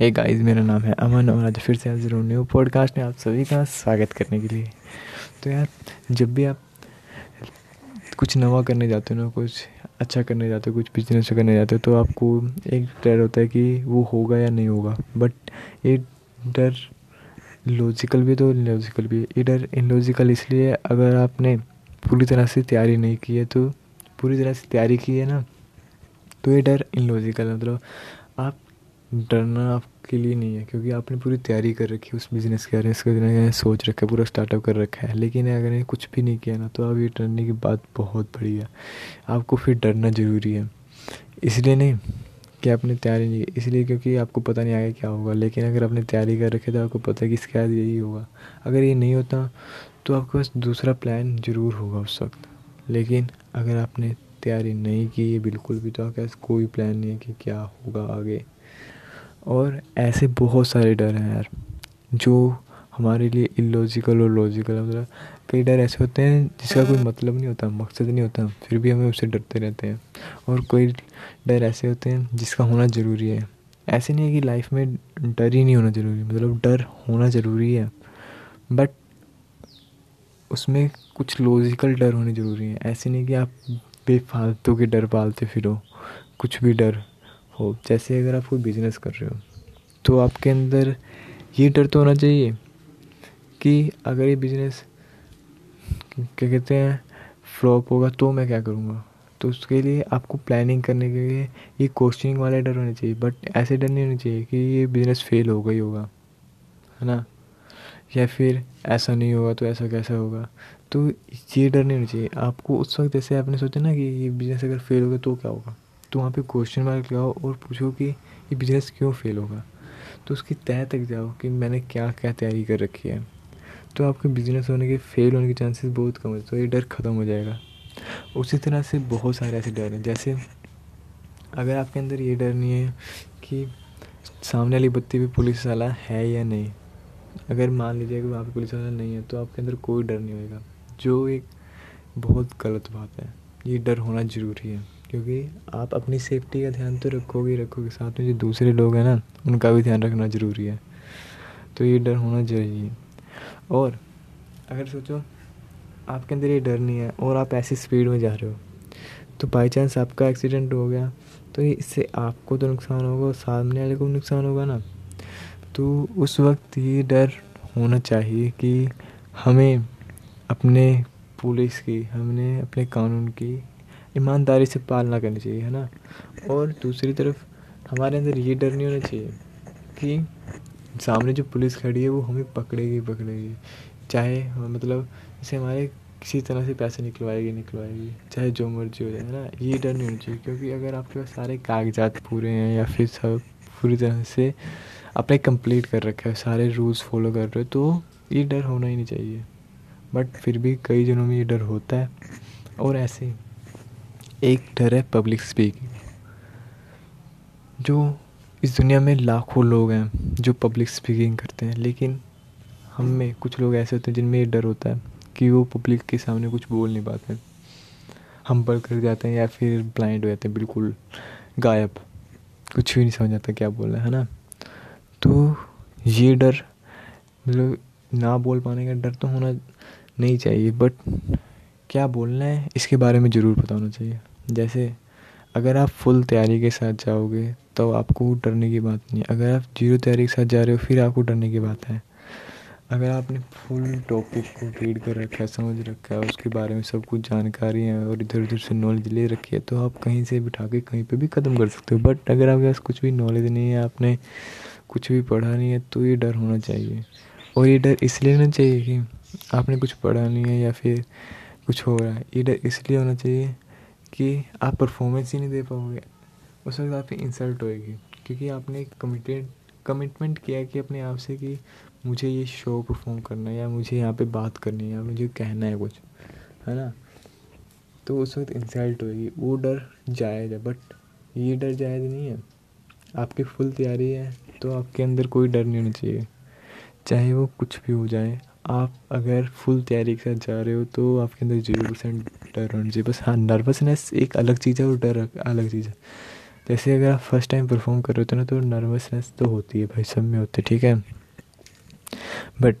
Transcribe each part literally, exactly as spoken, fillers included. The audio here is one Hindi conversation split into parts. हे गाइस, मेरा नाम है अमन और आज फिर से हाजिर हूं न्यू पॉडकास्ट में आप सभी का स्वागत करने के लिए। तो यार, जब भी आप कुछ नवा करने जाते हो ना, कुछ अच्छा करने जाते हो, कुछ बिजनेस करने जाते हो, तो आपको एक डर होता है कि वो होगा या नहीं होगा। बट ये डर लॉजिकल भी तो इनलॉजिकल भी है। ये डर इनलॉजिकल इसलिए, अगर आपने पूरी तरह से तैयारी नहीं की है, तो पूरी तरह से तैयारी की है ना, तो ये डर इनलॉजिकल, मतलब आप डरना आपके लिए नहीं है, क्योंकि आपने पूरी तैयारी कर रखी है उस बिज़नेस के बारे में, इसके बारे सोच रखा है, पूरा स्टार्टअप कर रखा है। लेकिन अगर ये कुछ भी नहीं किया ना, तो आप ये डरने की बात बहुत बड़ी है। आपको फिर डरना ज़रूरी है, इसलिए नहीं कि आपने तैयारी नहीं की, इसलिए क्योंकि आपको पता नहीं आगे क्या होगा। लेकिन अगर आपने तैयारी कर रखी तो आपको पता है कि इसके बाद यही होगा। अगर ये नहीं होता तो आपके पास दूसरा प्लान ज़रूर होगा उस वक्त। लेकिन अगर आपने तैयारी नहीं की बिल्कुल भी, तो आपके पास कोई प्लान नहीं है कि क्या होगा आगे। और ऐसे बहुत सारे डर हैं यार, जो हमारे लिए इलॉजिकल और लॉजिकल, मतलब कई डर ऐसे होते हैं जिसका कोई मतलब नहीं होता, मकसद नहीं होता, फिर भी हमें उससे डरते रहते हैं। और कोई डर ऐसे होते हैं जिसका होना ज़रूरी है। ऐसे नहीं है कि लाइफ में डर ही नहीं होना ज़रूरी, मतलब डर होना ज़रूरी है, बट उसमें कुछ लॉजिकल डर होने ज़रूरी हैं। ऐसे नहीं कि आप बेफालतू के डर पालते फिरो, कुछ भी डर हो। जैसे अगर आप कोई बिज़नेस कर रहे हो, तो आपके अंदर ये डर तो होना चाहिए कि अगर ये बिज़नेस क्या कहते हैं फ्लॉप होगा तो मैं क्या करूँगा। तो उसके लिए आपको प्लानिंग करने के लिए ये क्वेश्चनिंग वाले डर होने चाहिए। बट ऐसे डर नहीं होने चाहिए कि ये बिज़नेस फेल होगा ही होगा, है ना, या फिर ऐसा नहीं होगा तो ऐसा कैसा होगा। तो ये डर नहीं होना चाहिए आपको उस वक्त। जैसे आपने सोचा ना कि ये बिज़नेस अगर फेल होगा तो क्या होगा, तो वहाँ पे क्वेश्चन मार्क लगाओ और पूछो कि ये बिज़नेस क्यों फेल होगा। तो उसकी तह तक जाओ कि मैंने क्या क्या तैयारी कर रखी है। तो आपके बिज़नेस होने के, फेल होने के चांसेस बहुत कम होते, तो ये डर ख़त्म हो जाएगा। उसी तरह से बहुत सारे ऐसे डर हैं। जैसे अगर आपके अंदर ये डर नहीं है कि सामने वाली बत्ती पे पुलिस वाला है या नहीं, अगर मान लीजिए कि वहाँ पे पुलिस वाला नहीं है, तो आपके अंदर कोई डर नहीं होगा, जो एक बहुत गलत बात है। ये डर होना ज़रूरी है, क्योंकि आप अपनी सेफ्टी का ध्यान तो रखोगे रखोगे साथ में जो दूसरे लोग हैं ना, उनका भी ध्यान रखना ज़रूरी है। तो ये डर होना चाहिए। और अगर सोचो आपके अंदर ये डर नहीं है और आप ऐसी स्पीड में जा रहे हो, तो बाई चांस आपका एक्सीडेंट हो गया, तो इससे आपको तो नुकसान होगा और सामने वाले को नुकसान होगा ना। तो उस वक्त ये डर होना चाहिए कि हमें अपने पुलिस की, हमने अपने कानून की ईमानदारी से पालना करनी चाहिए, है ना। और दूसरी तरफ हमारे अंदर ये डर नहीं होना चाहिए कि सामने जो पुलिस खड़ी है वो हमें पकड़ेगी पकड़ेगी चाहे मतलब इसे हमारे किसी तरह से पैसे निकलवाएगी निकलवाएगी चाहे जो मर्जी हो जाए, है ना। ये डर नहीं होना चाहिए, क्योंकि अगर आपके पास सारे कागजात पूरे हैं या फिर सब पूरी तरह से आपने कंप्लीट कर रखा है, सारे रूल्स फॉलो कर रहे हो, तो ये डर होना ही नहीं चाहिए। बट फिर भी कई जनों में ये डर होता है। और ऐसे एक डर है पब्लिक स्पीकिंग, जो इस दुनिया में लाखों लोग हैं जो पब्लिक स्पीकिंग करते हैं, लेकिन हम में कुछ लोग ऐसे होते हैं जिनमें ये डर होता है कि वो पब्लिक के सामने कुछ बोल नहीं पाते, हम्बल कर जाते हैं या फिर ब्लाइंड हो जाते हैं, बिल्कुल गायब, कुछ भी नहीं समझ आता क्या बोलना है, है ना। तो ये डर, मतलब ना बोल पाने का डर तो होना नहीं चाहिए, बट क्या बोलना है इसके बारे में ज़रूर पता होना चाहिए। जैसे अगर आप फुल तैयारी के साथ जाओगे तो आपको डरने की बात नहीं है, अगर आप जीरो तैयारी के साथ जा रहे हो फिर आपको डरने की बात है। अगर आपने फुल टॉपिक को रीड कर रखा है, समझ रखा है, उसके बारे में सब कुछ जानकारी है और इधर उधर से नॉलेज ले रखी है, तो आप कहीं से बिठा के कहीं पे भी ख़त्म कर सकते हो। बट अगर आपके पास कुछ भी नॉलेज नहीं है, आपने कुछ भी पढ़ा नहीं है, तो ये डर होना चाहिए। और ये डर इसलिए होना चाहिए कि आपने कुछ पढ़ा नहीं है या फिर कुछ हो रहा है। ये डर इसलिए होना चाहिए कि आप परफॉर्मेंस ही नहीं दे पाओगे, उस वक्त आप इंसल्ट होएगी, क्योंकि आपने कमिटेड कमिटमेंट किया कि अपने आप से कि मुझे ये शो परफॉर्म करना है या मुझे यहाँ पे बात करनी है या मुझे कहना है कुछ, है ना। तो उस वक्त इंसल्ट होएगी, वो डर जायज़ है। बट ये डर जायज़ नहीं है, आपकी फुल तैयारी है तो आपके अंदर कोई डर नहीं होना चाहिए, चाहे वो कुछ भी हो जाए। आप अगर फुल तैयारी के साथ जा रहे हो तो आपके अंदर जीरो परसेंट डर होना चाहिए बस। हाँ, नर्वसनेस एक अलग चीज़ है और डर अलग चीज़ है। जैसे अगर आप फर्स्ट टाइम परफॉर्म कर रहे होते ना तो नर्वसनेस तो होती है भाई, सब में होती है, ठीक है। बट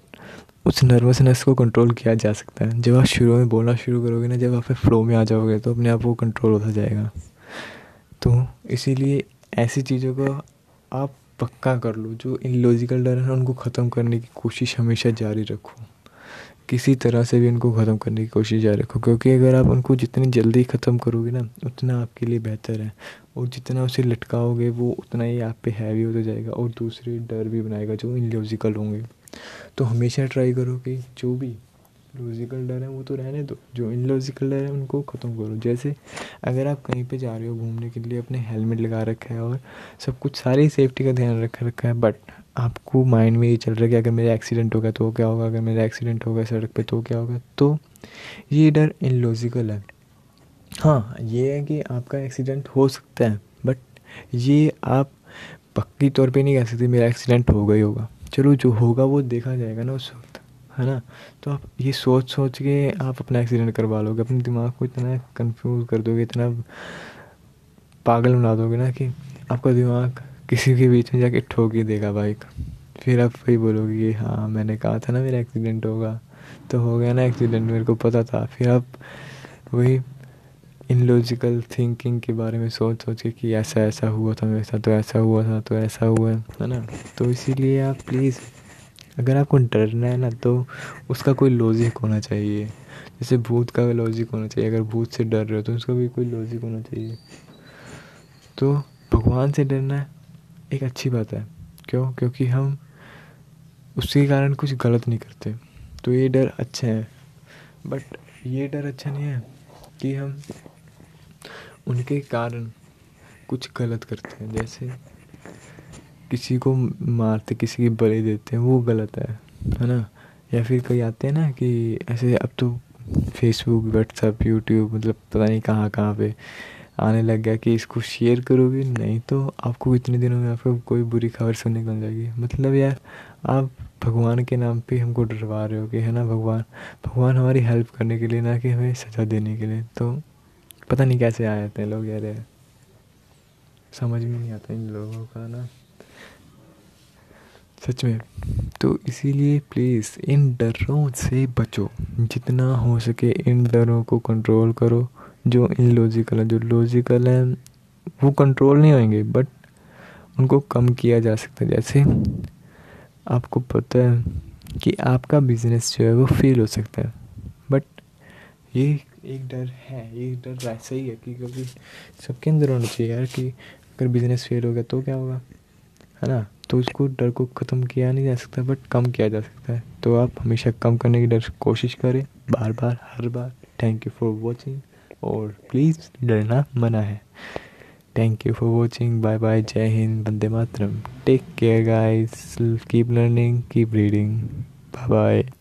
उस नर्वसनेस को कंट्रोल किया जा सकता है। जब आप शुरू में बोलना शुरू करोगे ना, जब आप फ्लो में आ जाओगे तो अपने आप वो कंट्रोल होता जाएगा। तो इसीलिए ऐसी चीज़ों को आप पक्का कर लो, जो इन लॉजिकल डर है उनको ख़त्म करने की कोशिश हमेशा जारी रखो, किसी तरह से भी उनको ख़त्म करने की कोशिश जारी रखो, क्योंकि अगर आप उनको जितनी जल्दी ख़त्म करोगे ना उतना आपके लिए बेहतर है, और जितना उसे लटकाओगे वो उतना ही आप पे हैवी होता जाएगा और दूसरे डर भी बनाएगा जो इन लॉजिकल होंगे। तो हमेशा ट्राई करो कि जो भी लॉजिकल डर है वो तो रहने दो, जो इन लॉजिकल डर है उनको ख़त्म करो। जैसे अगर आप कहीं पे जा रहे हो घूमने के लिए, अपने हेलमेट लगा रखा है और सब कुछ, सारी सेफ्टी का ध्यान रख रखा है, बट आपको माइंड में ये चल रहा है कि अगर मेरा एक्सीडेंट होगा तो क्या होगा, अगर मेरा एक्सीडेंट होगा सड़क पे तो क्या होगा, तो ये डर इन लॉजिकल है। हाँ, ये है कि आपका एक्सीडेंट हो सकता है, बट ये आप पक्की तौर पर नहीं कह सकते मेरा एक्सीडेंट होगा ही होगा। चलो जो होगा वो देखा जाएगा ना उस वक्त, है ना। तो आप ये सोच सोच के आप अपना एक्सीडेंट करवा लोगे, अपने दिमाग को इतना कंफ्यूज कर दोगे, इतना पागल बना दोगे ना कि आपका दिमाग किसी के बीच में जाके ठोक ही देगा बाइक। फिर आप वही बोलोगे कि हाँ मैंने कहा था ना मेरा एक्सीडेंट होगा, तो हो गया ना एक्सीडेंट, मेरे को पता था। फिर आप वही इन लॉजिकल थिंकिंग के बारे में सोच सोच के कि ऐसा ऐसा हुआ था मेरे साथ, तो ऐसा हुआ था, तो ऐसा हुआ है ना। तो इसीलिए आप प्लीज़, अगर आपको डरना है ना तो उसका कोई लॉजिक होना चाहिए। जैसे भूत का लॉजिक होना चाहिए, अगर भूत से डर रहे हो तो उसका भी कोई लॉजिक होना चाहिए। तो भगवान से डरना एक अच्छी बात है, क्यों? क्योंकि हम उसके कारण कुछ गलत नहीं करते, तो ये डर अच्छा है। बट ये डर अच्छा नहीं है कि हम उनके कारण कुछ गलत करते हैं, जैसे किसी को मारते, किसी की बलि देते हैं, वो गलत है, है ना। या फिर कई आते हैं ना कि ऐसे, अब तो फेसबुक, व्हाट्सएप, यूट्यूब, मतलब पता नहीं कहाँ कहाँ पे आने लग गया कि इसको शेयर करोगे नहीं तो आपको इतने दिनों में आपको कोई बुरी खबर सुनने को मिल जाएगी। मतलब यार, आप भगवान के नाम पे हमको डरवा रहे हो कि, है ना, भगवान भगवान हमारी हेल्प करने के लिए, ना कि हमें सजा देने के लिए। तो पता नहीं कैसे आ जाते हैं लोग यार, समझ में नहीं आता इन लोगों का ना, सच में। तो इसीलिए प्लीज़ इन डरों से बचो, जितना हो सके इन डरों को कंट्रोल करो, जो इन लॉजिकल हैं। जो लॉजिकल हैं वो कंट्रोल नहीं होंगे, बट उनको कम किया जा सकता है। जैसे आपको पता है कि आपका बिजनेस जो है वो फेल हो सकता है, बट ये एक डर है, ये डर वैसा ही है कि, क्योंकि सबके अंदर होना चाहिए यार कि अगर बिज़नेस फेल हो गया तो क्या होगा, है ना। तो उसको, डर को ख़त्म किया नहीं जा सकता बट कम किया जा सकता है। तो आप हमेशा कम करने की डर कोशिश करें, बार बार, हर बार। थैंक यू फॉर वॉचिंग, और प्लीज़ डरना मना है। Thank you for watching, bye bye, जय हिंद, वंदे मातरम, take care guys, keep learning, keep reading, bye bye.